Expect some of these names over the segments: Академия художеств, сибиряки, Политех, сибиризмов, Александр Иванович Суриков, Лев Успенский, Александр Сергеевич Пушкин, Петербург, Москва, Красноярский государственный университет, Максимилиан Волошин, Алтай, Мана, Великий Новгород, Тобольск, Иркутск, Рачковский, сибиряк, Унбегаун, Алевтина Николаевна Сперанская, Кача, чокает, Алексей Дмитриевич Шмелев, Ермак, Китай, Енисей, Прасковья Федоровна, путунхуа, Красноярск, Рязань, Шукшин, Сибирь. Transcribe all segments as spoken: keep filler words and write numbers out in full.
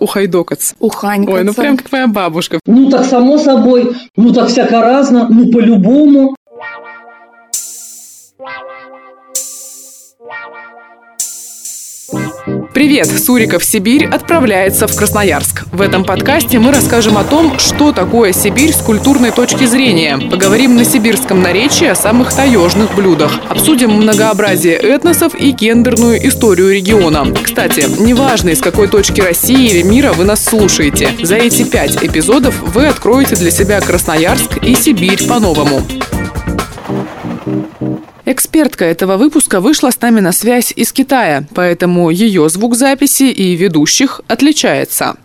ухайдокаться. Уханькаться. Ой, ну прям как моя бабушка. Ну так само собой, ну так всяко-разно, ну по-любому. Привет! Суриков «Сибирь» отправляется в Красноярск. В этом подкасте мы расскажем о том, что такое Сибирь с культурной точки зрения. Поговорим на сибирском наречии о самых таежных блюдах. Обсудим многообразие этносов и гендерную историю региона. Кстати, неважно, из какой точки России или мира вы нас слушаете, за эти пять эпизодов вы откроете для себя Красноярск и Сибирь по-новому. Экспертка этого выпуска вышла с нами на связь из Китая, поэтому ее звук записи и ведущих отличается.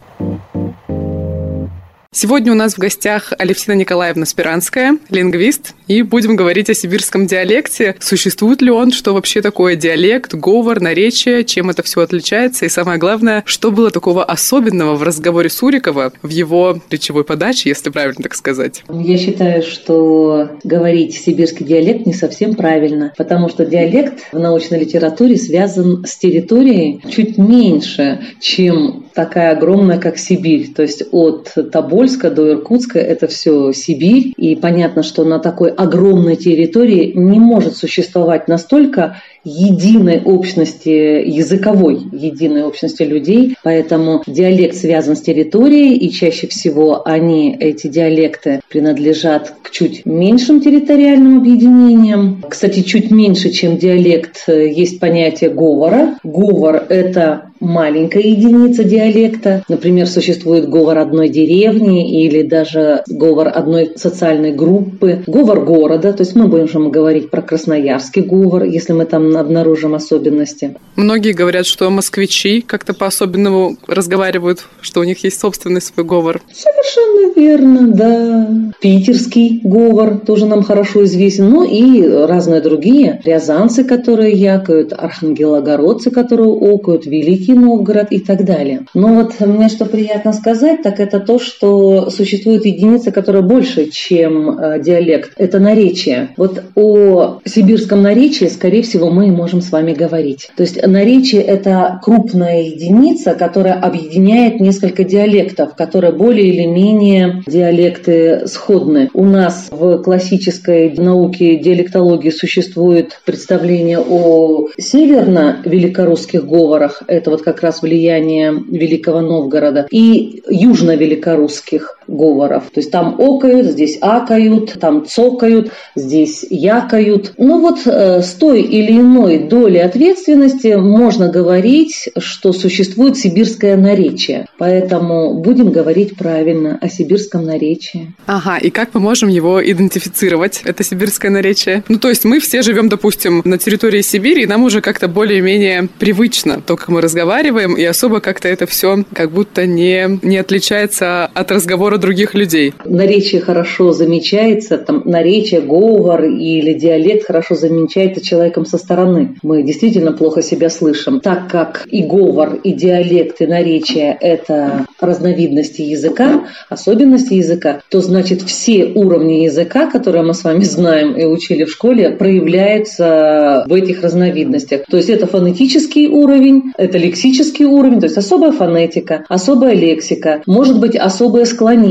Сегодня у нас в гостях Алевтина Николаевна Сперанская, лингвист, и будем говорить о сибирском диалекте. Существует ли он, что вообще такое диалект, говор, наречие, чем это все отличается, и самое главное, что было такого особенного в разговоре Сурикова, в его речевой подаче, если правильно так сказать? Я считаю, что говорить сибирский диалект не совсем правильно, потому что диалект в научной литературе связан с территорией чуть меньше, чем такая огромная, как Сибирь, то есть от Тобольска до Иркутска, это все Сибирь. И понятно, что на такой огромной территории не может существовать настолько единой общности языковой, единой общности людей. Поэтому диалект связан с территорией, и чаще всего они, эти диалекты, принадлежат к чуть меньшим территориальным объединениям. Кстати, чуть меньше, чем диалект, есть понятие говора. Говор – это маленькая единица диалекта. Например, существует говор одной деревни или даже говор одной социальной группы. Говор города, то есть мы будем говорить про красноярский говор, если мы там обнаружим особенности. Многие говорят, что москвичи как-то по-особенному разговаривают, что у них есть собственный свой говор. Совершенно верно, да. Питерский говор тоже нам хорошо известен. Ну и разные другие. Рязанцы, которые якают, архангелогородцы, которые окают, Великий Новгород и так далее. Но вот мне что приятно сказать, так это то, что существует единица, которая больше, чем диалект. Это наречие. Вот о сибирском наречии, скорее всего, мы можем с вами говорить. То есть наречие – это крупная единица, которая объединяет несколько диалектов, которые более или менее диалекты сходны. У нас в классической науке диалектологии существует представление о северно-великорусских говорах. Это вот как раз влияние Великого Новгорода и южно-великорусских говоров. То есть там окают, здесь акают, там цокают, здесь якают. Ну вот э, с той или иной долей ответственности можно говорить, что существует сибирское наречие. Поэтому будем говорить правильно о сибирском наречии. Ага, и как мы можем его идентифицировать, это сибирское наречие? Ну то есть мы все живем, допустим, на территории Сибири, и нам уже как-то более-менее привычно то, как мы разговариваем, и особо как-то это все как будто не, не отличается от разговора других людей. Наречие хорошо замечается, там наречие, говор или диалект хорошо замечается человеком со стороны. Мы действительно плохо себя слышим, так как и говор, и диалект, и наречие – это разновидности языка, особенности языка, то значит все уровни языка, которые мы с вами знаем и учили в школе, проявляются в этих разновидностях. То есть это фонетический уровень, это лексический уровень, то есть особая фонетика, особая лексика, может быть особое склонение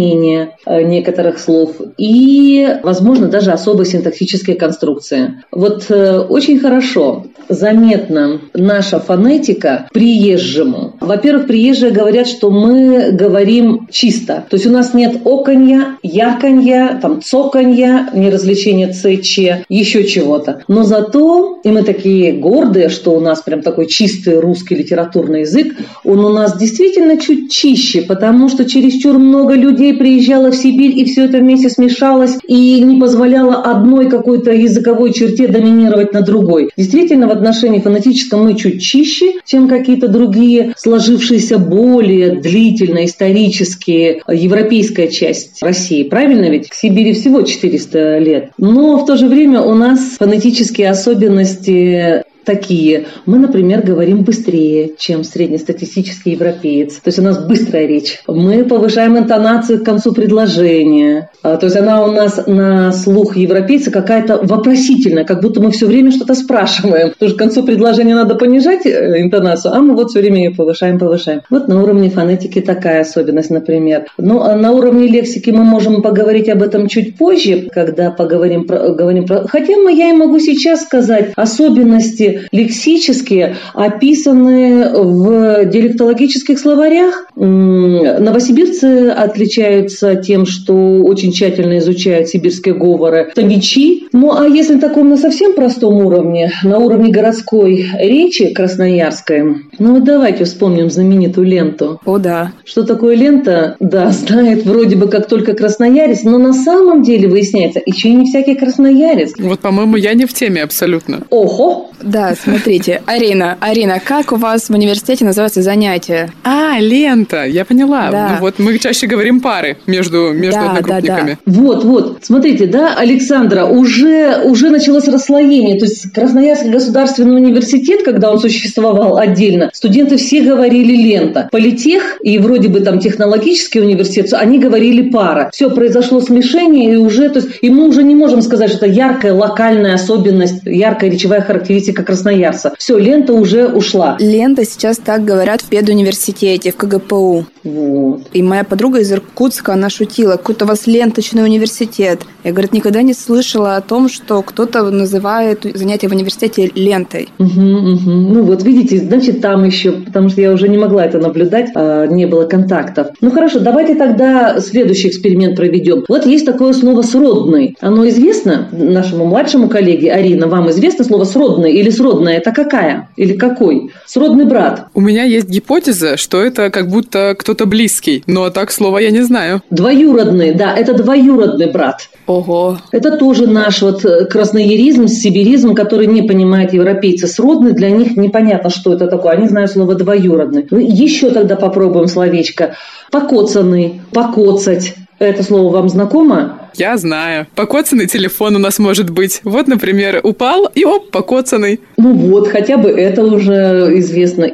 некоторых слов и, возможно, даже особые синтаксические конструкции. Вот э, очень хорошо заметна наша фонетика приезжему. Во-первых, приезжие говорят, что мы говорим чисто. То есть у нас нет оканья, яканья, там, цоканья, неразличения ц, ч, еще чего-то. Но зато, и мы такие гордые, что у нас прям такой чистый русский литературный язык, он у нас действительно чуть чище, потому что чересчур много людей приезжало в Сибирь, и все это вместе смешалось, и не позволяло одной какой-то языковой черте доминировать на другой. Действительно, в отношении фонетическом мы чуть чище, чем какие-то другие сложившиеся более длительно исторические европейская часть России. Правильно ведь? К Сибири всего четыреста лет. Но в то же время у нас фонетические особенности такие. Мы, например, говорим быстрее, чем среднестатистический европеец. То есть у нас быстрая речь. Мы повышаем интонацию к концу предложения. То есть она у нас на слух европейца какая-то вопросительная, как будто мы все время что-то спрашиваем. Потому что к концу предложения надо понижать интонацию, а мы вот все время ее повышаем, повышаем. Вот на уровне фонетики такая особенность, например. Но на уровне лексики мы можем поговорить об этом чуть позже, когда поговорим про... Говорим про... Хотя я и могу сейчас сказать, особенности лексические описаны в диалектологических словарях. Новосибирцы отличаются тем, что очень тщательно изучают сибирские говоры, тавичи. Ну а если на таком на совсем простом уровне, на уровне городской речи красноярской, ну давайте вспомним знаменитую ленту. О, да. Что такое лента? Да, знает вроде бы как только красноярец, но на самом деле выясняется, еще и не всякий красноярец. Вот, по-моему, я не в теме абсолютно. Охо! Да. Смотрите, Арина, Арина, как у вас в университете называются занятия? А, лента, я поняла. Да. Ну, вот мы чаще говорим пары между, между да, одногруппниками. Да, да. Вот, вот, смотрите, да, Александра, уже, уже началось расслоение. То есть Красноярский государственный университет, когда он существовал отдельно, студенты все говорили лента. Политех и вроде бы там технологический университет, они говорили пара. Все, произошло смешение, и уже, то есть, и мы уже не можем сказать, что это яркая локальная особенность, яркая речевая характеристика красноярца. Все, лента уже ушла. Лента сейчас так говорят в педуниверситете, в ка гэ пэ у. Вот. И моя подруга из Иркутска, она шутила, какой-то у вас ленточный университет. Я, говорит, никогда не слышала о том, что кто-то называет занятия в университете лентой. Угу, угу. Ну вот, видите, значит, там еще, потому что я уже не могла это наблюдать, не было контактов. Ну хорошо, давайте тогда следующий эксперимент проведем. Вот есть такое слово «сродный». Оно известно нашему младшему коллеге, Арина, вам известно слово «сродный» или «сродная» — это какая? Или какой? Сродный брат. У меня есть гипотеза, что это как будто кто-то близкий, но так слова я не знаю. Двоюродный, да, это двоюродный брат. Ого. Это тоже наш вот краснояризм, сибиризм, который не понимает европейцы. Сродный для них непонятно, что это такое. Они знают слово «двоюродный». Еще тогда попробуем словечко. Покоцанный, покоцать. Это слово вам знакомо? Я знаю. Покоцанный телефон у нас может быть. Вот, например, упал и оп, покоцанный. Ну вот, хотя бы это уже известно.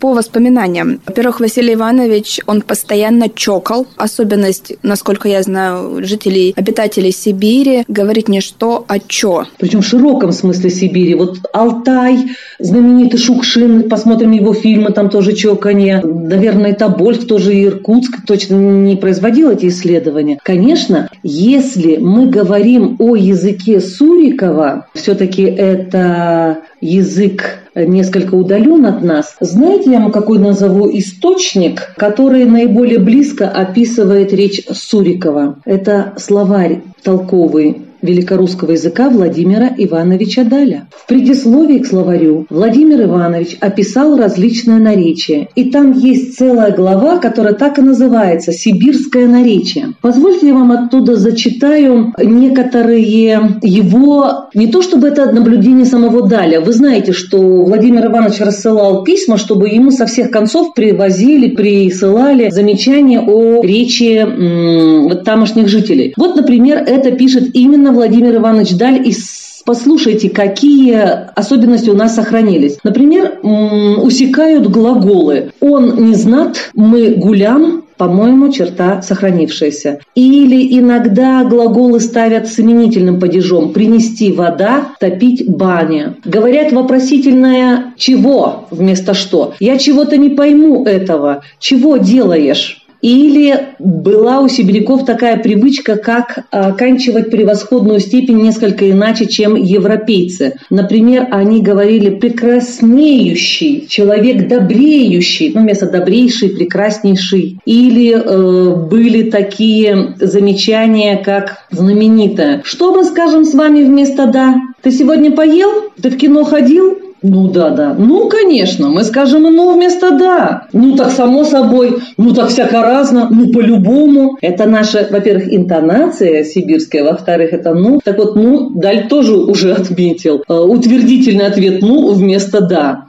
По воспоминаниям. Во-первых, Василий Иванович, он постоянно чокал. Особенность, насколько я знаю, жителей, обитателей Сибири, говорить не что, а чё. Причем в широком смысле Сибири. Вот Алтай, знаменитый Шукшин, посмотрим его фильмы, там тоже чоканье. Наверное, Тобольск, тоже и Иркутск точно не производил эти исследования. Конечно, если мы говорим о языке Сурикова, все-таки это язык несколько удален от нас. Знаете, я вам какой назову источник, который наиболее близко описывает речь Сурикова? Это словарь толковый великорусского языка Владимира Ивановича Даля. В предисловии к словарю Владимир Иванович описал различные наречия. И там есть целая глава, которая так и называется «Сибирское наречие». Позвольте я вам оттуда зачитаю некоторые его... Не то чтобы это наблюдение самого Даля. Вы знаете, что Владимир Иванович рассылал письма, чтобы ему со всех концов привозили, присылали замечания о речи м- вот, тамошних жителей. Вот, например, это пишет именно Владимир Иванович Даль из... Послушайте, какие особенности у нас сохранились. Например, усекают глаголы. Он не знат, мы гулям. По-моему, черта сохранившаяся. Или иногда глаголы ставят с именительным падежом. Принести вода, топить баня. Говорят вопросительное «чего» вместо «что». Я чего-то не пойму этого. Чего делаешь? Или была у сибиряков такая привычка, как оканчивать превосходную степень несколько иначе, чем европейцы. Например, они говорили «прекраснеющий», «человек добреющий», ну, вместо «добрейший», «прекраснейший». Или э, были такие замечания, как знаменитое «Что мы скажем с вами вместо «да»? Ты сегодня поел? Ты в кино ходил?» Ну да, да. Ну, конечно, мы скажем «ну» вместо «да». Ну, так само собой, ну, так всяко-разно, ну, по-любому. Это наша, во-первых, интонация сибирская, во-вторых, это «ну». Так вот, «ну», Даль тоже уже отметил. Утвердительный ответ «ну» вместо «да».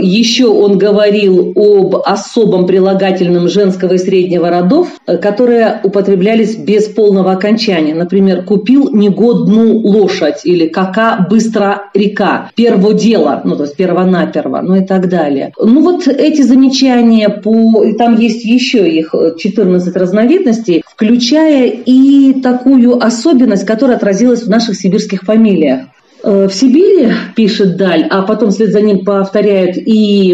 Еще он говорил об особом прилагательном женского и среднего родов, которые употреблялись без полного окончания. Например, «купил негодную лошадь» или «кака быстро река», «перво дело», ну, то есть первонаперво, ну и так далее. Ну, вот эти замечания по... И там есть еще их четырнадцать разновидностей, включая и такую особенность, которая отразилась в наших сибирских фамилиях. В Сибири, пишет Даль, а потом вслед за ним повторяет и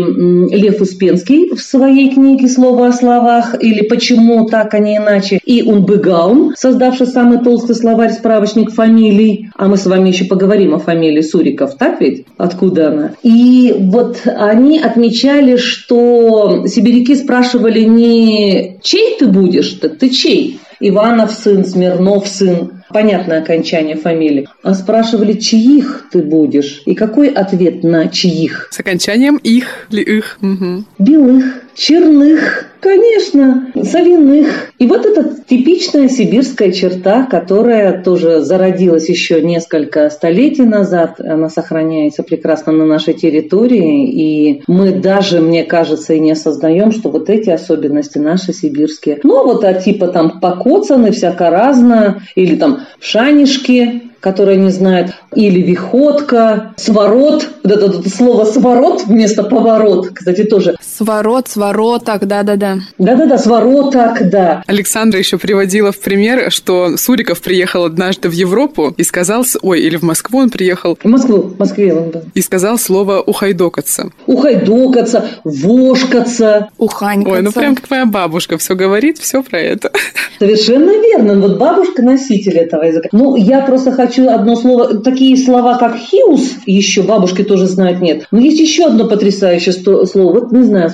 Лев Успенский в своей книге «Слово о словах» или «Почему так, а не иначе», и Унбегаун, создавший самый толстый словарь-справочник фамилий. А мы с вами еще поговорим о фамилии Суриков, так ведь? Откуда она? И вот они отмечали, что сибиряки спрашивали не «чей ты будешь?» «Так ты чей?» Иванов сын, Смирнов сын. Понятное окончание фамилии. А спрашивали, чьих ты будешь? И какой ответ на чьих? С окончанием их или их. Угу. Белых, черных, конечно, совиных. И вот это типичная сибирская черта, которая тоже зародилась еще несколько столетий назад. Она сохраняется прекрасно на нашей территории. И мы даже, мне кажется, и не осознаем, что вот эти особенности наши сибирские. Ну, вот а типа там покоцаны, всяко-разно, или там шанишки, которые не знают, или виходка, сворот, вот это, это слово «сворот» вместо «поворот», кстати, тоже. Сворот, свороток, да-да-да. Да-да-да, свороток, да. Александра еще приводила в пример, что Суриков приехал однажды в Европу и сказал, ой, или в Москву он приехал. В Москву, в Москве он был. И сказал слово «ухайдокаться». Ухайдокаться, вошкаться. Уханькаться. Ой, ну прям как моя бабушка все говорит, все про это. Совершенно верно, вот бабушка носитель этого языка. Ну, я просто хочу одно слово, такие слова, как «хиус», еще бабушки тоже знают, нет. Но есть еще одно потрясающее слово. Вот не знаю,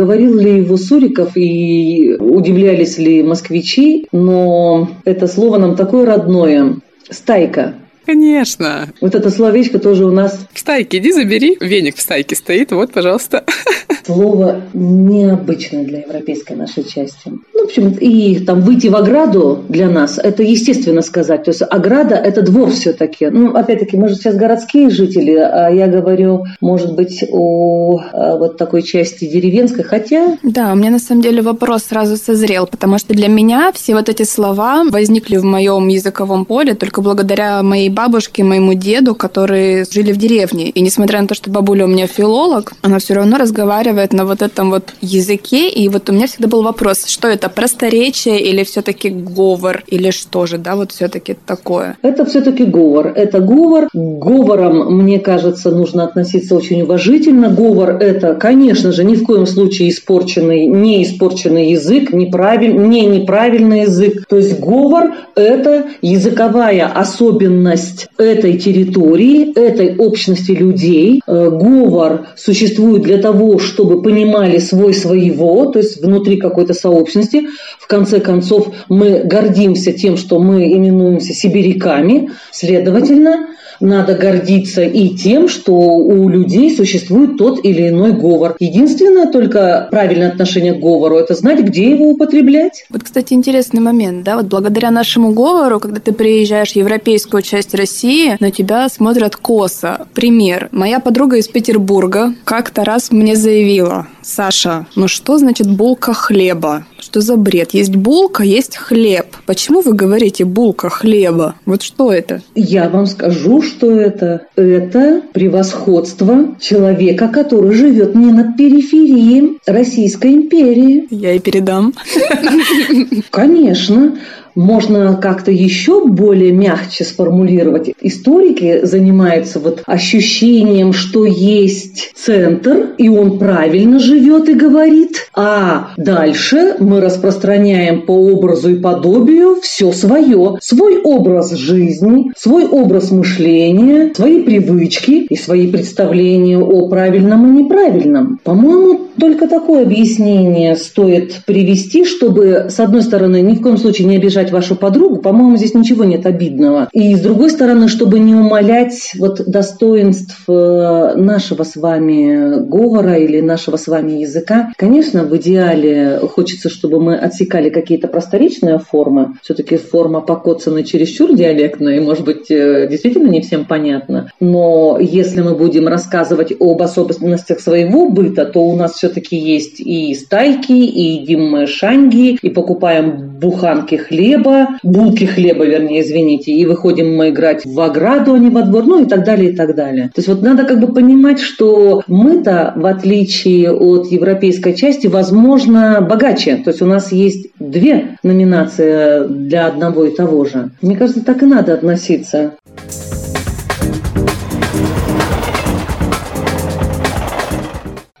говорил ли его Суриков и удивлялись ли москвичи, но это слово нам такое родное. «Стайка». Конечно. Вот это словечко тоже у нас. В стайке иди забери. Веник в стайке стоит. Вот, пожалуйста. Слово необычное для европейской нашей части. Ну, в общем, и там выйти в ограду для нас, это естественно сказать. То есть ограда – это двор все-таки. Ну, опять-таки, мы же сейчас городские жители, а я говорю, может быть, о, о вот такой части деревенской, хотя... Да, у меня на самом деле вопрос сразу созрел, потому что для меня все вот эти слова возникли в моем языковом поле только благодаря моей бабушке, бабушке, моему деду, которые жили в деревне. И несмотря на то, что бабуля у меня филолог, она все равно разговаривает на вот этом вот языке. И вот у меня всегда был вопрос, что это, просторечие или все-таки говор? Или что же, да, вот все-таки такое? Это все-таки говор. Это говор. К говорам, мне кажется, нужно относиться очень уважительно. Говор – это, конечно же, ни в коем случае испорченный, не испорченный язык, неправиль, не неправильный язык. То есть говор – это языковая особенность этой территории, этой общности людей. Говор существует для того, чтобы понимали свой своего, то есть внутри какой-то сообщности. В конце концов, мы гордимся тем, что мы именуемся сибиряками. Следовательно, надо гордиться и тем, что у людей существует тот или иной говор. Единственное только правильное отношение к говору – это знать, где его употреблять. Вот, кстати, интересный момент, да, вот благодаря нашему говору, когда ты приезжаешь в европейскую часть России, на тебя смотрят косо. Пример. Моя подруга из Петербурга как-то раз мне заявила: «Саша, ну что значит булка хлеба? Что за бред? Есть булка, есть хлеб. Почему вы говорите булка хлеба? Вот что это?» Я вам скажу, что это. Это превосходство человека, который живет не на периферии Российской империи. Я и передам. Конечно. Можно как-то еще более мягче сформулировать. Историки занимаются вот ощущением, что есть центр, и он правильно живет и говорит, а дальше мы распространяем по образу и подобию все свое, свой образ жизни, свой образ мышления, свои привычки и свои представления о правильном и неправильном. По-моему, только такое объяснение стоит привести, чтобы, с одной стороны, ни в коем случае не обижать обижать вашу подругу, по-моему, здесь ничего нет обидного. И с другой стороны, чтобы не умалять вот достоинств нашего с вами говора или нашего с вами языка, конечно, в идеале хочется, чтобы мы отсекали какие-то просторечные формы. Все-таки форма покоцана чересчур диалектная, и, может быть, действительно не всем понятно. Но если мы будем рассказывать об особенностях своего быта, то у нас все-таки есть и стайки, и едим мы шаньги, и покупаем буханки хлеба, булки хлеба, вернее, извините, и выходим мы играть в ограду, а не во двор, ну и так далее, и так далее. То есть вот надо как бы понимать, что мы-то, в отличие от европейской части, возможно, богаче. То есть у нас есть две номинации для одного и того же. Мне кажется, так и надо относиться.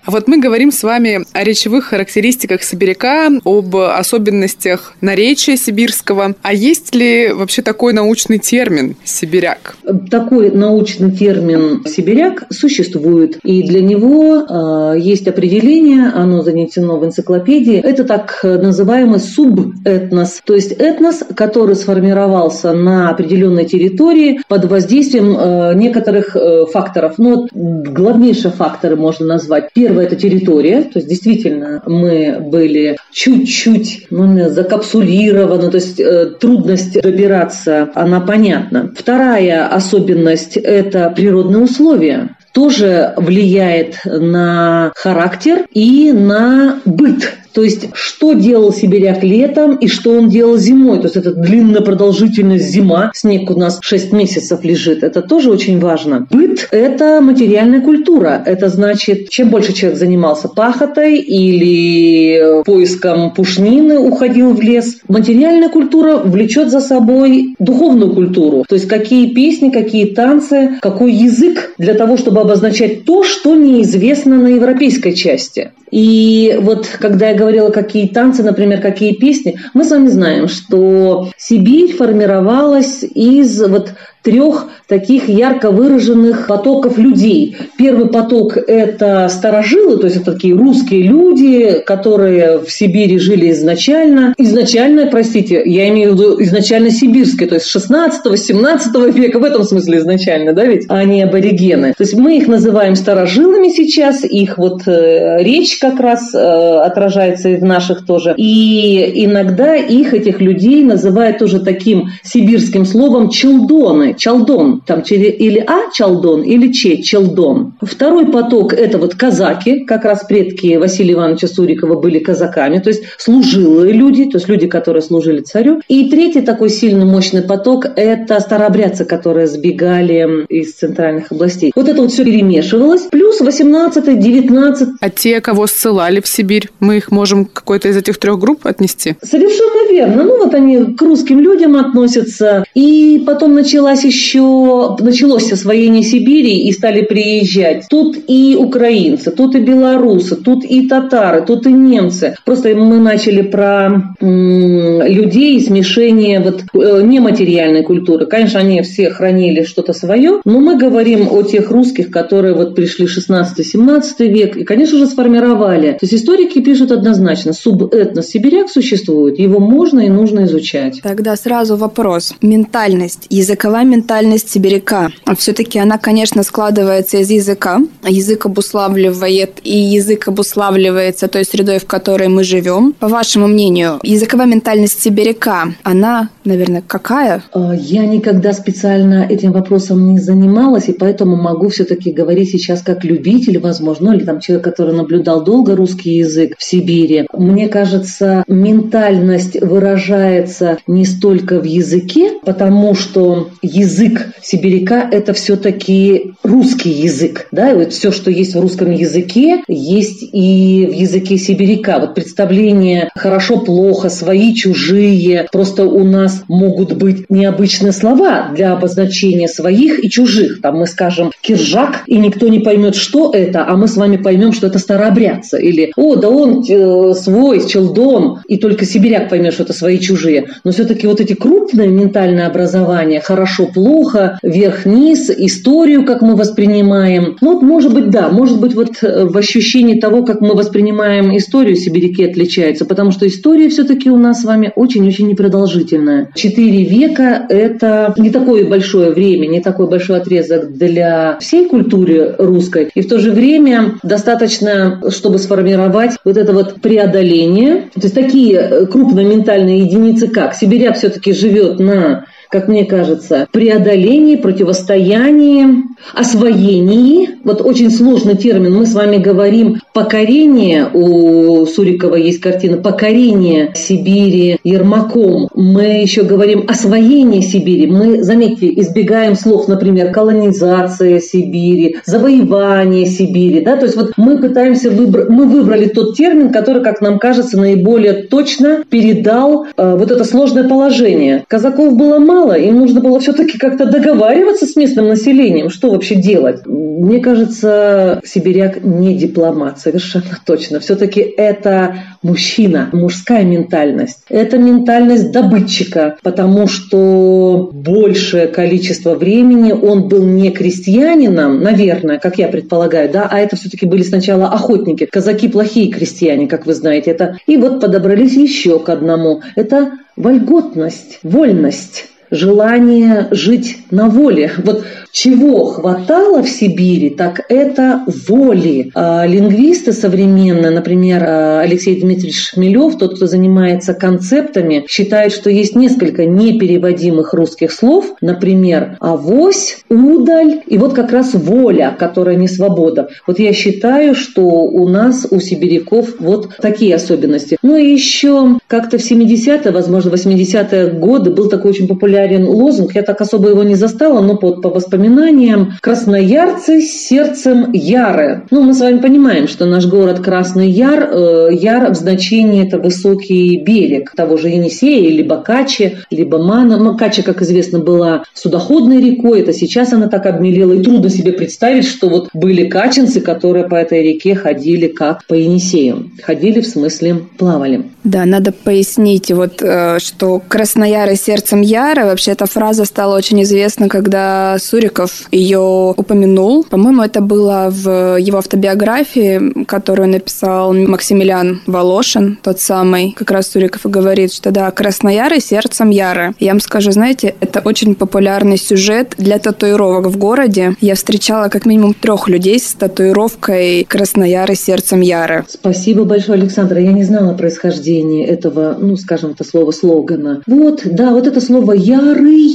Вот мы говорим с вами о речевых характеристиках сибиряка, об особенностях наречия сибирского. А есть ли вообще такой научный термин «сибиряк»? Такой научный термин «сибиряк» существует. И для него э, есть определение, оно занесено в энциклопедии. Это так называемый субэтнос. То есть этнос, который сформировался на определенной территории под воздействием э, некоторых э, факторов. Но главнейшие факторы можно назвать. Первый — это территория, то есть действительно мы были чуть-чуть ну, закапсулированы, то есть э, трудность добираться, она понятна. Вторая особенность — это природные условия. Тоже влияет на характер и на быт. То есть, что делал сибиряк летом и что он делал зимой. То есть, это длинно-продолжительность зима. Снег у нас шесть месяцев лежит. Это тоже очень важно. Быт – это материальная культура. Это значит, чем больше человек занимался пахотой или поиском пушнины, уходил в лес. Материальная культура влечет за собой духовную культуру. То есть, какие песни, какие танцы, какой язык для того, чтобы обозначать то, что неизвестно на европейской части. И вот, когда я говорила, какие танцы, например, какие песни, мы с вами знаем, что Сибирь формировалась из вот трех таких ярко выраженных потоков людей. Первый поток – это старожилы, то есть это такие русские люди, которые в Сибири жили изначально. Изначально, простите, я имею в виду изначально сибирские, то есть шестнадцатого-семнадцатого века, в этом смысле изначально, да ведь, а не аборигены. То есть мы их называем старожилами сейчас, их вот э, речь как раз э, отражается и в наших тоже. И иногда их, этих людей, называют тоже таким сибирским словом «челдоны». Чалдон, там или А, Чалдон, или Че, Челдон. Второй поток – это вот казаки, как раз предки Василия Ивановича Сурикова были казаками, то есть служилые люди, то есть люди, которые служили царю. И третий такой сильный, мощный поток – это старообрядцы, которые сбегали из центральных областей. Вот это вот все перемешивалось, плюс восемнадцатый, девятнадцатый. А те, кого ссылали в Сибирь, мы их можем к какой-то из этих трех групп отнести? Совершенно верно. Ну вот они к русским людям относятся. И потом началась еще началось освоение Сибири и стали приезжать. Тут и украинцы, тут и белорусы, тут и татары, тут и немцы. Просто мы начали про м- людей, смешение вот, э, нематериальной культуры. Конечно, они все хранили что-то свое, но мы говорим о тех русских, которые вот пришли в шестнадцатый-семнадцатый век и, конечно же, сформировали. То есть историки пишут однозначно, субэтнос сибиряк существует, его можно и нужно изучать. Тогда сразу вопрос. Ментальность, языковая ментальность сибиряка. Все-таки она, конечно, складывается из языка. Язык обуславливает и язык обуславливается той средой, в которой мы живем. По вашему мнению, языковая ментальность сибиряка, она, наверное, какая? Я никогда специально этим вопросом не занималась, и поэтому могу все-таки говорить сейчас как любитель, возможно, или там человек, который наблюдал долго русский язык в Сибири. Мне кажется, ментальность выражается не столько в языке, потому что язык сибиряка – это все-таки русский язык. Да? И вот все, что есть в русском языке, есть и в языке сибиряка. Вот представление «хорошо-плохо», «свои», «чужие». Просто у нас могут быть необычные слова для обозначения своих и чужих. Там мы скажем «киржак», и никто не поймет, что это, а мы с вами поймем, что это старообрядцы. Или «о, да он э, свой, челдон», и только сибиряк поймет, что это свои, чужие. Но все-таки вот эти крупные ментальные образования «хорошо», плохо, верх-низ, историю, как мы воспринимаем. Ну, вот, может быть, да, может быть, вот в ощущении того, как мы воспринимаем историю, сибиряки отличаются, потому что история все-таки у нас с вами очень-очень непродолжительная. важно. Четыре века – это не такое большое время, не такой большой отрезок для всей культуры русской. И в то же время достаточно, чтобы сформировать вот это вот преодоление. То есть такие крупноментальные единицы, как Сибиряк, все-таки живет на, как мне кажется, преодолении, противостоянии, освоении. Вот очень сложный термин. Мы с вами говорим «покорение». У Сурикова есть картина «Покорение Сибири Ермаком». Мы еще говорим «освоение Сибири». Мы, заметьте, избегаем слов, например, «колонизация Сибири», «завоевание Сибири». Да? То есть вот мы пытаемся выбрать, мы выбрали тот термин, который, как нам кажется, наиболее точно передал э, вот это сложное положение. Казаков было мало. Им нужно было все-таки как-то договариваться с местным населением, что вообще делать. Мне кажется, сибиряк не дипломат, совершенно точно. Все-таки это мужчина, мужская ментальность. Это ментальность добытчика, потому что большее количество времени он был не крестьянином, наверное, как я предполагаю, да, а это все-таки были сначала охотники. Казаки плохие крестьяне, как вы знаете. Это. И вот подобрались еще к одному. Это вольготность, вольность. Желание жить на воле. Вот чего хватало в Сибири, так это воли. Лингвисты современные, например, Алексей Дмитриевич Шмелев, тот, кто занимается концептами, считает, что есть несколько непереводимых русских слов, например, авось, удаль, и вот как раз воля, которая не свобода. Вот я считаю, что у нас, у сибиряков, вот такие особенности. Ну и еще как-то в семидесятые, возможно, восьмидесятые годы был такой очень популярный лозунг, я так особо его не застала, но по, по воспоминаниям: красноярцы сердцем яры. Ну, мы с вами понимаем, что наш город Красный Яр, э, Яр в значении это высокий берег того же Енисея, либо Качи, либо Мана. Но Кача, как известно, была судоходной рекой, это сейчас она так обмелела, и трудно себе представить, что вот были качинцы, которые по этой реке ходили как по Енисею. Ходили в смысле плавали. Да, надо пояснить, вот, э, что краснояры сердцем яра. Вообще, эта фраза стала очень известна, когда Суриков ее упомянул. По-моему, это было в его автобиографии, которую написал Максимилиан Волошин, тот самый. Как раз Суриков и говорит, что да, краснояры сердцем яры. Я вам скажу, знаете, это очень популярный сюжет для татуировок в городе. Я встречала как минимум трех людей с татуировкой краснояры сердцем яры. Спасибо большое, Александра. Я не знала происхождения этого, ну, скажем, это слово слогана. Вот, да, вот это слово ярый.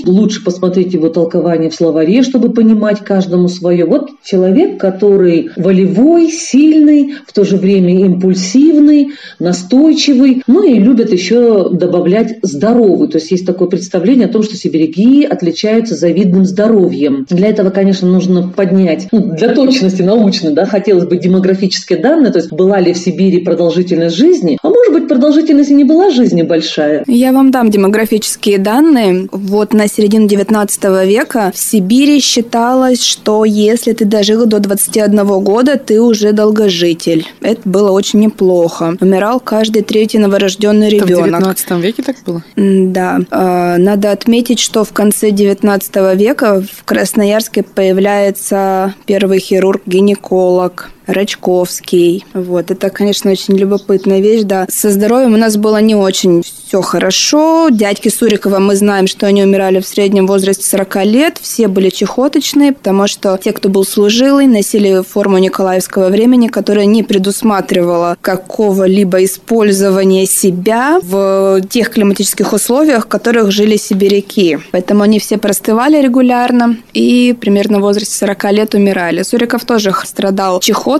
Лучше посмотреть его толкование в словаре, чтобы понимать каждому свое. Вот человек, который волевой, сильный, в то же время импульсивный, настойчивый. Ну и любят еще добавлять здоровый. То есть есть такое представление о том, что сибиряки отличаются завидным здоровьем. Для этого, конечно, нужно поднять, ну, для точности научно, да, хотелось бы демографические данные, то есть была ли в Сибири продолжительность жизни, а может быть продолжительность и не была жизни большая. Я вам дам демографические данные. Вот на середину девятнадцатого века в Сибири считалось, что если ты дожил до двадцати одного года, ты уже долгожитель. Это было очень неплохо. Умирал каждый третий новорожденный ребенок. В девятнадцатом веке так было? Да. Надо отметить, что в конце девятнадцатого века в Красноярске появляется первый хирург-гинеколог Рачковский. Вот. Это, конечно, очень любопытная вещь, да. Со здоровьем у нас было не очень все хорошо. Дядьки Сурикова, мы знаем, что они умирали в среднем возрасте сорока лет. Все были чехоточные, потому что те, кто был служилый, носили форму николаевского времени, которая не предусматривала какого-либо использования себя в тех климатических условиях, в которых жили сибиряки. Поэтому они все простывали регулярно и примерно в возрасте сорока лет умирали. Суриков тоже страдал чехоточной,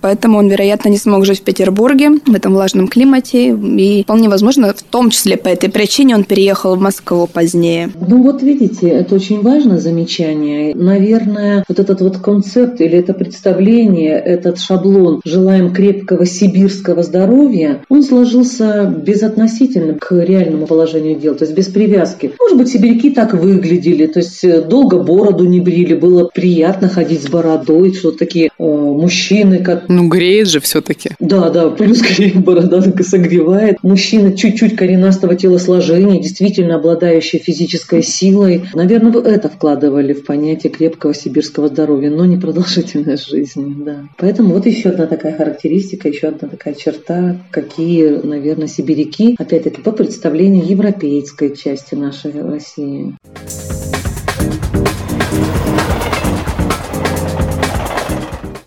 поэтому он, вероятно, не смог жить в Петербурге, в этом влажном климате. И вполне возможно, в том числе по этой причине он переехал в Москву позднее. Ну вот видите, это очень важное замечание. Наверное, вот этот вот концепт или это представление, этот шаблон «желаем крепкого сибирского здоровья», он сложился безотносительно к реальному положению дел, то есть без привязки. Может быть, сибиряки так выглядели, то есть долго бороду не брили, было приятно ходить с бородой, что такие мужчины мужчины как... Ну, греет же все-таки. Да, да, плюс борода согревает. Мужчина чуть-чуть коренастого телосложения, действительно обладающий физической силой. Наверное, вы это вкладывали в понятие крепкого сибирского здоровья, но не продолжительность жизни, да. Поэтому вот еще одна такая характеристика, еще одна такая черта, какие, наверное, сибиряки, опять-таки, по представлению европейской части нашей России.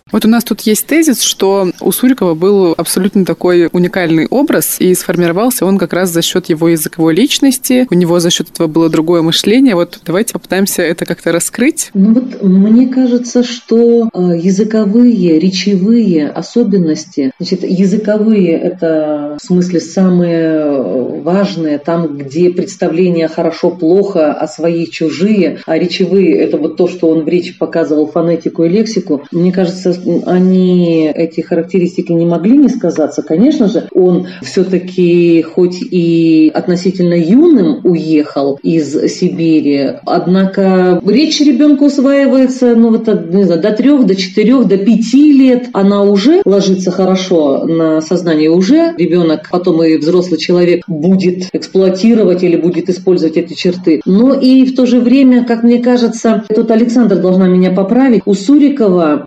Вот у нас тут есть тезис, что у Сурикова был абсолютно такой уникальный образ, и сформировался он как раз за счет его языковой личности, у него за счет этого было другое мышление. Вот давайте попытаемся это как-то раскрыть. Ну вот мне кажется, что языковые, речевые особенности, значит, языковые — это в смысле самые важные, там, где представления хорошо-плохо, а свои чужие, а речевые — это вот то, что он в речи показывал, фонетику и лексику. Мне кажется, они, эти характеристики, не могли не сказаться. Конечно же, он все-таки хоть и относительно юным уехал из Сибири, однако речь ребенку усваивается, ну, вот, не знаю, до трех, до четырех, до пяти лет. Она уже ложится хорошо на сознание, уже ребенок, потом и взрослый человек будет эксплуатировать или будет использовать эти черты. Но и в то же время, как мне кажется, тут Александр должна меня поправить, у Сурикова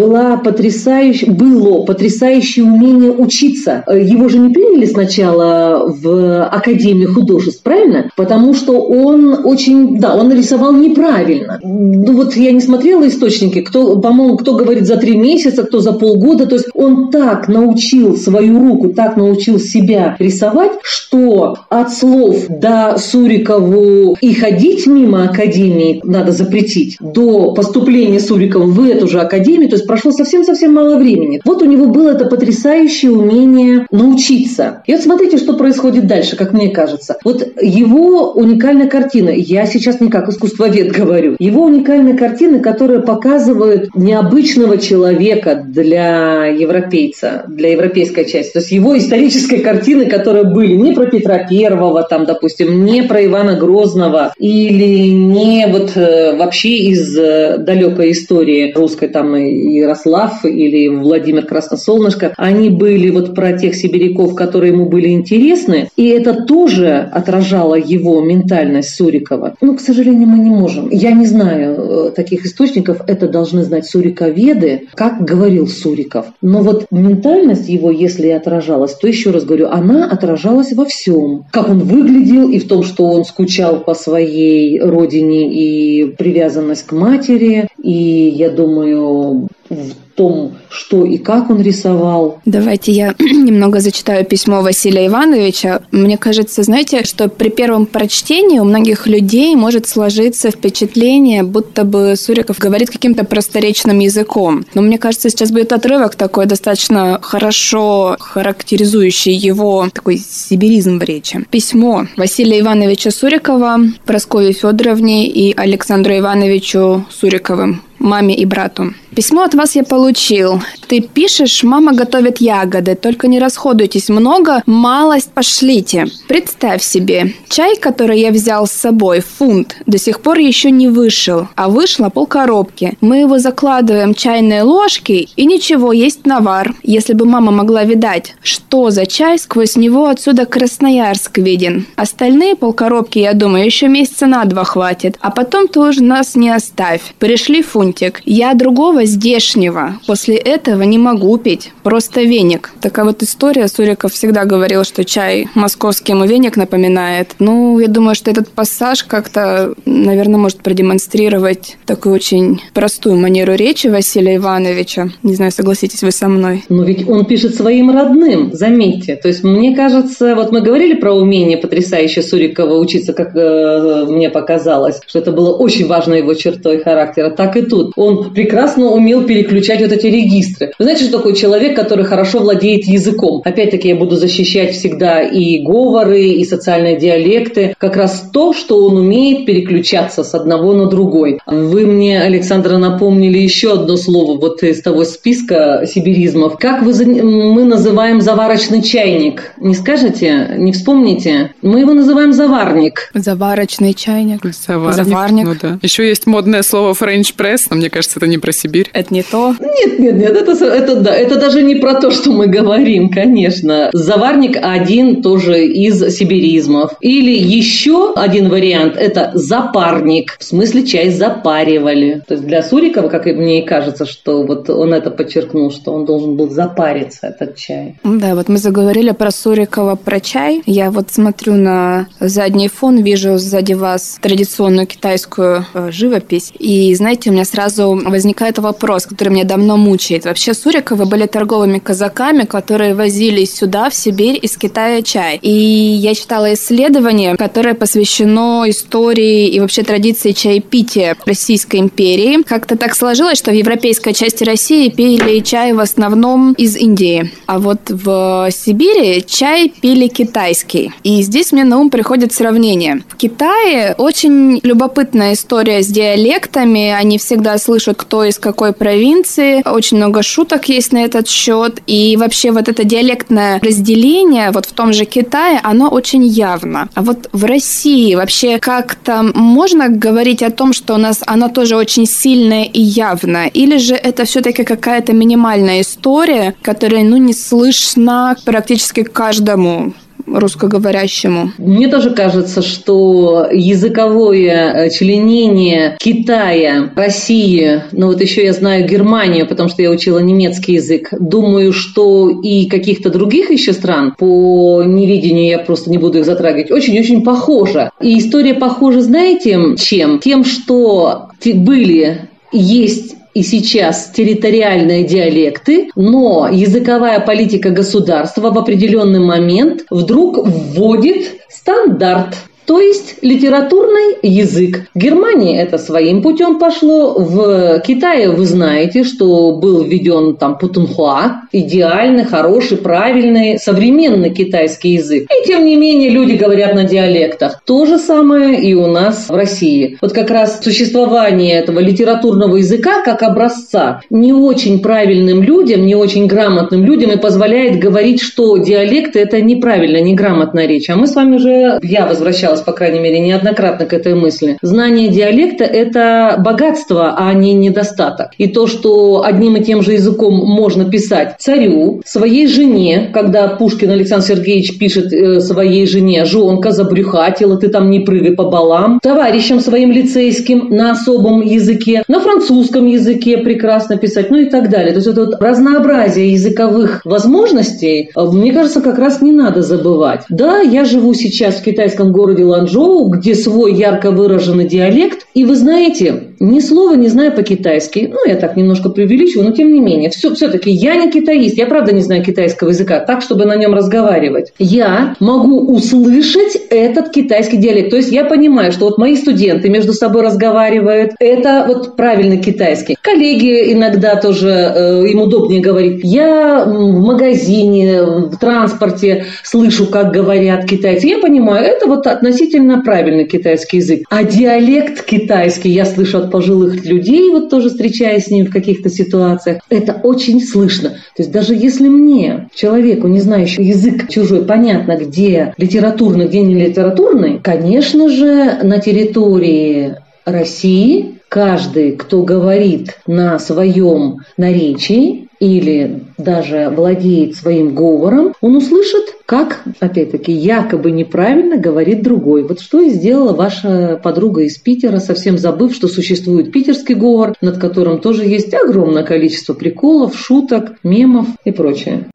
была потрясающе, было потрясающее умение учиться. Его же не приняли сначала в Академию художеств, правильно? Потому что он очень, да, он рисовал неправильно. Ну вот я не смотрела источники, кто, по-моему, кто говорит за три месяца, кто за полгода. То есть он так научил свою руку, так научил себя рисовать, что от слов до Сурикову и ходить мимо Академии надо запретить, до поступления Сурикова в эту же Академию, то есть прошло совсем-совсем мало времени. Вот у него было это потрясающее умение научиться. И вот смотрите, что происходит дальше, как мне кажется. Вот его уникальная картина, я сейчас не как искусствовед говорю, его уникальная картина, которая показывает необычного человека для европейца, для европейской части. То есть его исторические картины, которые были не про Петра Первого, там, допустим, не про Ивана Грозного, или не вот вообще из далекой истории русской, там Ярослав или Владимир Красносолнышко, они были вот про тех сибиряков, которые ему были интересны, и это тоже отражало его ментальность Сурикова. Ну, к сожалению, мы не можем. Я не знаю таких источников, это должны знать суриковеды, как говорил Суриков. Но вот ментальность его, если и отражалась, то, еще раз говорю, она отражалась во всем. Как он выглядел, и в том, что он скучал по своей родине, и привязанность к матери, и, я думаю, в том, что и как он рисовал. Давайте я немного зачитаю письмо Василия Ивановича. Мне кажется, знаете, что при первом прочтении у многих людей может сложиться впечатление, будто бы Суриков говорит каким-то просторечным языком. Но мне кажется, сейчас будет отрывок такой, достаточно хорошо характеризующий его такой сибиризм в речи. Письмо Василия Ивановича Сурикова Прасковье Федоровне и Александру Ивановичу Суриковым, маме и брату. Письмо от вас я получил. Ты пишешь, мама готовит ягоды, только не расходуйтесь много, малость пошлите. Представь себе, чай, который я взял с собой, фунт, до сих пор еще не вышел, а вышло полкоробки. Мы его закладываем в чайные ложки, и ничего, есть навар. Если бы мама могла видать, что за чай, сквозь него отсюда Красноярск виден. Остальные полкоробки, я думаю, еще месяца на два хватит, а потом ты уже нас не оставь. Пришли фунт. Я другого здешнего после этого не могу пить. Просто веник. Такая вот история. Суриков всегда говорил, что чай московский ему веник напоминает. Ну, я думаю, что этот пассаж как-то, наверное, может продемонстрировать такую очень простую манеру речи Василия Ивановича. Не знаю, согласитесь вы со мной. Но ведь он пишет своим родным, заметьте. То есть, мне кажется, вот мы говорили про умение потрясающе Сурикова учиться, как э, мне показалось, что это было очень важной его чертой характера. Так и тут. Он прекрасно умел переключать вот эти регистры. Вы знаете, что такое человек, который хорошо владеет языком? Опять-таки, я буду защищать всегда и говоры, и социальные диалекты. Как раз то, что он умеет переключаться с одного на другой. Вы мне, Александра, напомнили еще одно слово вот из того списка сибиризмов. Как вы, мы называем заварочный чайник? Не скажете? Не вспомните? Мы его называем заварник. Заварочный чайник. Заварник. Заварник. Ну, да. Еще есть модное слово френч-пресс. Мне кажется, это не про Сибирь. Сибирь? Это не то? Нет, нет, нет, это, это, да, это даже не про то, что мы говорим, конечно. Заварник один тоже из сибиризмов. Или еще один вариант – это запарник. В смысле, чай запаривали. То есть для Сурикова, как мне и кажется, что вот он это подчеркнул, что он должен был запариться, этот чай. Да, вот мы заговорили про Сурикова, про чай. Я вот смотрю на задний фон, вижу сзади вас традиционную китайскую живопись. И, знаете, у меня сразу возникает вопрос, который меня давно мучает. Вообще Суриковы были торговыми казаками, которые возили сюда, в Сибирь, из Китая чай. И я читала исследование, которое посвящено истории и вообще традиции чаепития Российской империи. Как-то так сложилось, что в европейской части России пили чай в основном из Индии. А вот в Сибири чай пили китайский. И здесь мне на ум приходит сравнение. В Китае очень любопытная история с диалектами. Они всегда слышат, кто из какой провинции. Очень много шуток есть на этот счет. И вообще вот это диалектное разделение вот в том же Китае, оно очень явно. А вот в России вообще как-то можно говорить о том, что у нас оно тоже очень сильное и явно? Или же это все-таки какая-то минимальная история, которая, ну, не слышна практически каждому русскоговорящему? Мне тоже кажется, что языковое членение Китая, России, ну вот еще я знаю Германию, потому что я учила немецкий язык. Думаю, что и каких-то других еще стран, по неведению я просто не буду их затрагивать, очень-очень похоже. И история похожа, знаете, чем? Тем, что были, есть и сейчас территориальные диалекты, но языковая политика государства в определенный момент вдруг вводит стандарт. То есть литературный язык. В Германии это своим путем пошло. В Китае вы знаете, что был введен там путунхуа, идеальный, хороший, правильный, современный китайский язык. И тем не менее люди говорят на диалектах. То же самое и у нас в России. Вот как раз существование этого литературного языка как образца не очень правильным людям, не очень грамотным людям и позволяет говорить, что диалекты – это неправильно, неграмотная речь. А мы с вами же, я возвращалась по крайней мере, неоднократно к этой мысли. Знание диалекта – это богатство, а не недостаток. И то, что одним и тем же языком можно писать царю, своей жене, когда Пушкин Александр Сергеевич пишет э, своей жене: «Жонка, забрюхатила, ты там не прыгай по балам», товарищам своим лицейским на особом языке, на французском языке прекрасно писать, ну и так далее. То есть это вот разнообразие языковых возможностей, мне кажется, как раз не надо забывать. Да, я живу сейчас в китайском городе Ланжоу, где свой ярко выраженный диалект. И вы знаете, ни слова не знаю по-китайски. Ну, я так немножко преувеличиваю, но тем не менее. Все, все-таки я не китаист. Я, правда, не знаю китайского языка так, чтобы на нем разговаривать. Я могу услышать этот китайский диалект. То есть я понимаю, что вот мои студенты между собой разговаривают. Это вот правильно китайский. Коллеги иногда тоже, э, им удобнее говорить. Я в магазине, в транспорте слышу, как говорят китайцы. Я понимаю, это вот относительно правильный китайский язык. А диалект китайский я слышу от пожилых людей, вот тоже встречаясь с ними в каких-то ситуациях. Это очень слышно. То есть даже если мне, человеку, не знающему язык чужой, понятно, где литературный, где не литературный, конечно же, на территории России каждый, кто говорит на своем наречии или даже владеет своим говором, он услышит, как, опять-таки, якобы неправильно говорит другой. Вот что и сделала ваша подруга из Питера, совсем забыв, что существует питерский говор, над которым тоже есть огромное количество приколов, шуток, мемов и прочее.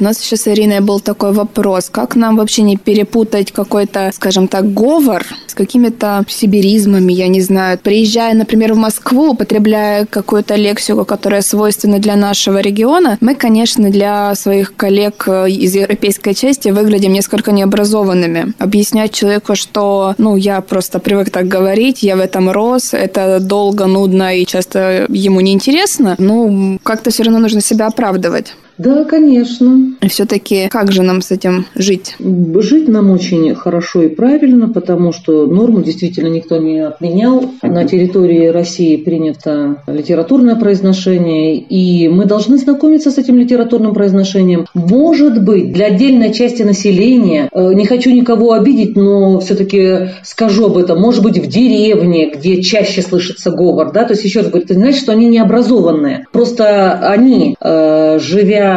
У нас еще с Ириной был такой вопрос, как нам вообще не перепутать какой-то, скажем так, говор с какими-то сибиризмами, я не знаю. Приезжая, например, в Москву, употребляя какую-то лексику, которая свойственна для нашего региона, мы, конечно, для своих коллег из европейской части выглядим несколько необразованными. Объяснять человеку, что, ну, я просто привык так говорить, я в этом рос, это долго, нудно и часто ему неинтересно, ну, как-то все равно нужно себя оправдывать. Да, конечно. Все-таки как же нам с этим жить? Жить нам очень хорошо и правильно, потому что норму действительно никто не отменял. На территории России принято литературное произношение, и мы должны знакомиться с этим литературным произношением. Может быть, для отдельной части населения, не хочу никого обидеть, но все-таки скажу об этом, может быть, в деревне, где чаще слышится говор, да, то есть еще раз говорю, ты знаешь, что они не образованные, просто они, живя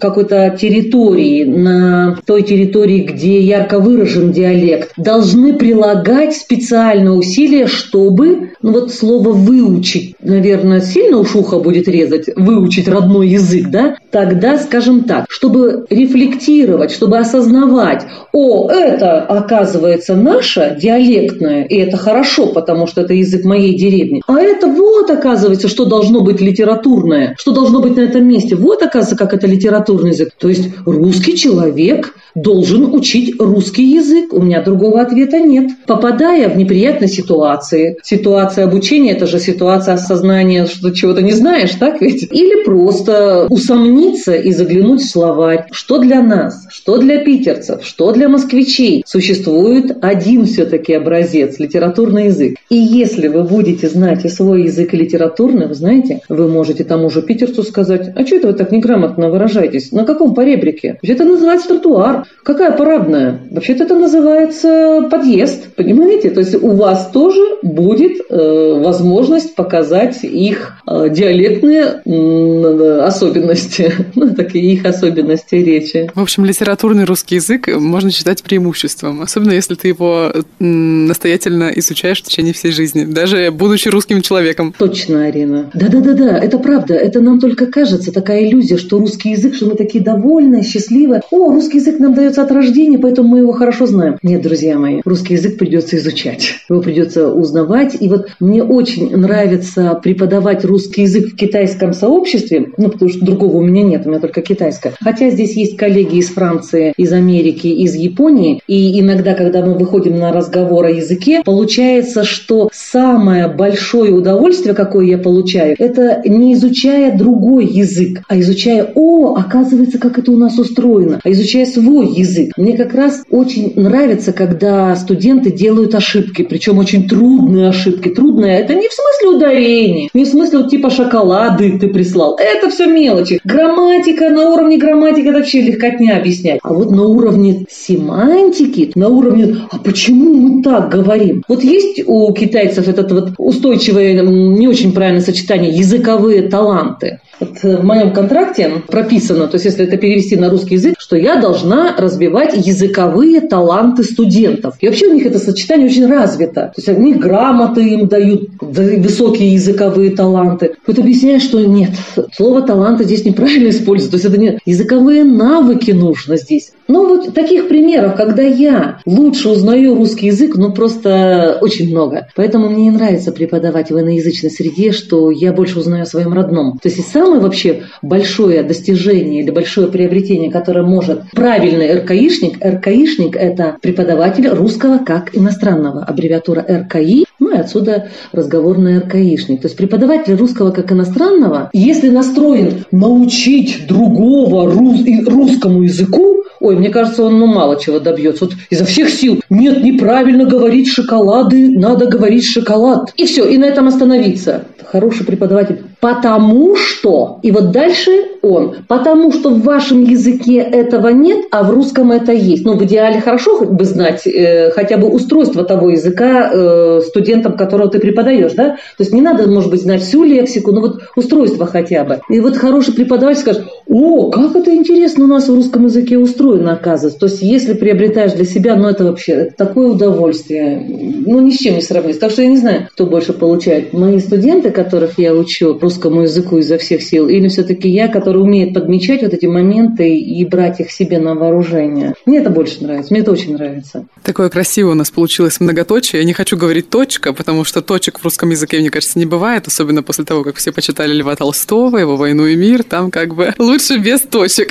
какой-то территории, на той территории, где ярко выражен диалект, должны прилагать специальные усилия, чтобы, ну вот слово «выучить», наверное, сильно уж ухо будет резать, выучить родной язык, да, тогда, скажем так, чтобы рефлектировать, чтобы осознавать, о, это, оказывается, наше диалектное, и это хорошо, потому что это язык моей деревни, а это вот, оказывается, что должно быть литературное, что должно быть на этом месте, вот, оказывается, как это литературный язык. То есть русский человек должен учить русский язык. У меня другого ответа нет. Попадая в неприятные ситуации, ситуация обучения – это же ситуация осознания, что чего-то не знаешь, так ведь? Или просто усомниться и заглянуть в словарь. Что для нас, что для питерцев, что для москвичей. Существует один все-таки образец – литературный язык. И если вы будете знать и свой язык, и литературный, вы знаете, вы можете тому же питерцу сказать, а что это вы так неграмотно выражаетесь? На каком поребрике? Вообще-то это называется тротуар. Какая парадная? Вообще-то это называется подъезд. Понимаете? То есть у вас тоже будет э, возможность показать их э, диалектные э, особенности. Ну, такие их особенности речи. В общем, литературный русский язык можно считать преимуществом. Особенно, если ты его настоятельно изучаешь в течение всей жизни. Даже будучи русским человеком. Точно, Арина. Да-да-да-да, это правда. Это нам только кажется. Такая иллюзия, что русский язык, что мы такие довольные, счастливые. О, русский язык нам дается от рождения, поэтому мы его хорошо знаем. Нет, друзья мои, русский язык придется изучать. Его придется узнавать. И вот мне очень нравится преподавать русский язык в китайском сообществе, ну, потому что другого у меня нет, у меня только китайское. Хотя здесь есть коллеги из Франции, из Америки, из Японии. И иногда, когда мы выходим на разговор о языке, получается, что самое большое удовольствие, какое я получаю, это не изучая другой язык, а изучая изучая, о, оказывается, как это у нас устроено, а изучая свой язык. Мне как раз очень нравится, когда студенты делают ошибки, причем очень трудные ошибки. Трудные — это не в смысле ударений, не в смысле вот, типа шоколады ты прислал. Это все мелочи. Грамматика, на уровне грамматики это вообще легкотня объяснять. А вот на уровне семантики, на уровне, а почему мы так говорим? Вот есть у китайцев это вот устойчивое, не очень правильное сочетание, языковые таланты. Вот в моем контракте прописано, то есть если это перевести на русский язык, что я должна развивать языковые таланты студентов. И вообще у них это сочетание очень развито. То есть у них грамоты им дают, высокие языковые таланты. Вот объясняю, что нет, слово «таланты» здесь неправильно используется. То есть это нет. Языковые навыки нужно здесь. Ну вот таких примеров, когда я лучше узнаю русский язык, ну просто очень много. Поэтому мне и нравится преподавать в иноязычной среде, что я больше узнаю о своем родном. То есть и самое вообще большое большое достижение или большое приобретение, которое может правильный РКИшник. РКИшник – это преподаватель русского как иностранного. Аббревиатура эр ка и, ну и отсюда разговорный РКИшник. То есть преподаватель русского как иностранного, если настроен научить другого рус... русскому языку, ой, мне кажется, он ну, мало чего добьется. Вот изо всех сил. Нет, неправильно говорить шоколады, надо говорить шоколад. И все, и на этом остановиться. Хороший преподаватель. Потому что, и вот дальше он, потому что в вашем языке этого нет, а в русском это есть. Ну, в идеале хорошо бы знать э, хотя бы устройство того языка э, студентам, которого ты преподаешь, да? То есть не надо, может быть, знать всю лексику, но вот устройство хотя бы. И вот хороший преподаватель скажет, о, как это интересно у нас в русском языке устроено, оказывается. То есть если приобретаешь для себя, ну, это вообще это такое удовольствие, ну, ни с чем не сравнится. Так что я не знаю, кто больше получает. Мои студенты, которых я учу русскому языку изо всех сил, или все-таки я, который умеет подмечать вот эти моменты и брать их себе на вооружение. Мне это больше нравится, мне это очень нравится. Такое красивое у нас получилось многоточие. Я не хочу говорить точка, потому что точек в русском языке, мне кажется, не бывает, особенно после того, как все почитали Льва Толстого, его «Войну и мир», там как бы лучше без точек,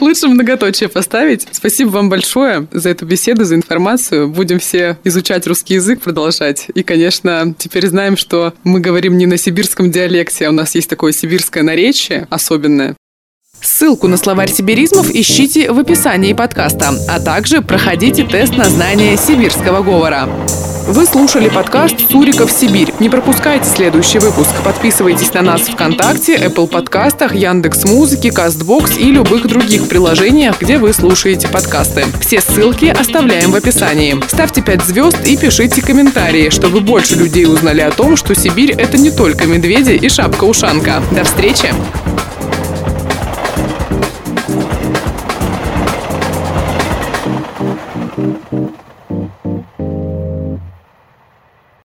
лучше многоточие поставить. Спасибо вам большое за эту беседу, за информацию. Будем все изучать русский язык, продолжать. И, конечно, теперь знаем, что мы говорим не на сибирском диалекте, у нас есть такое сибирское наречие особенное. Ссылку на словарь сибиризмов ищите в описании подкаста, а также проходите тест на знание сибирского говора. Вы слушали подкаст «Суриков Сибирь». Не пропускайте следующий выпуск. Подписывайтесь на нас ВКонтакте, Apple подкастах, Яндекс.Музыке, Кастбокс и любых других приложениях, где вы слушаете подкасты. Все ссылки оставляем в описании. Ставьте пять звезд и пишите комментарии, чтобы больше людей узнали о том, что Сибирь – это не только медведи и шапка-ушанка. До встречи!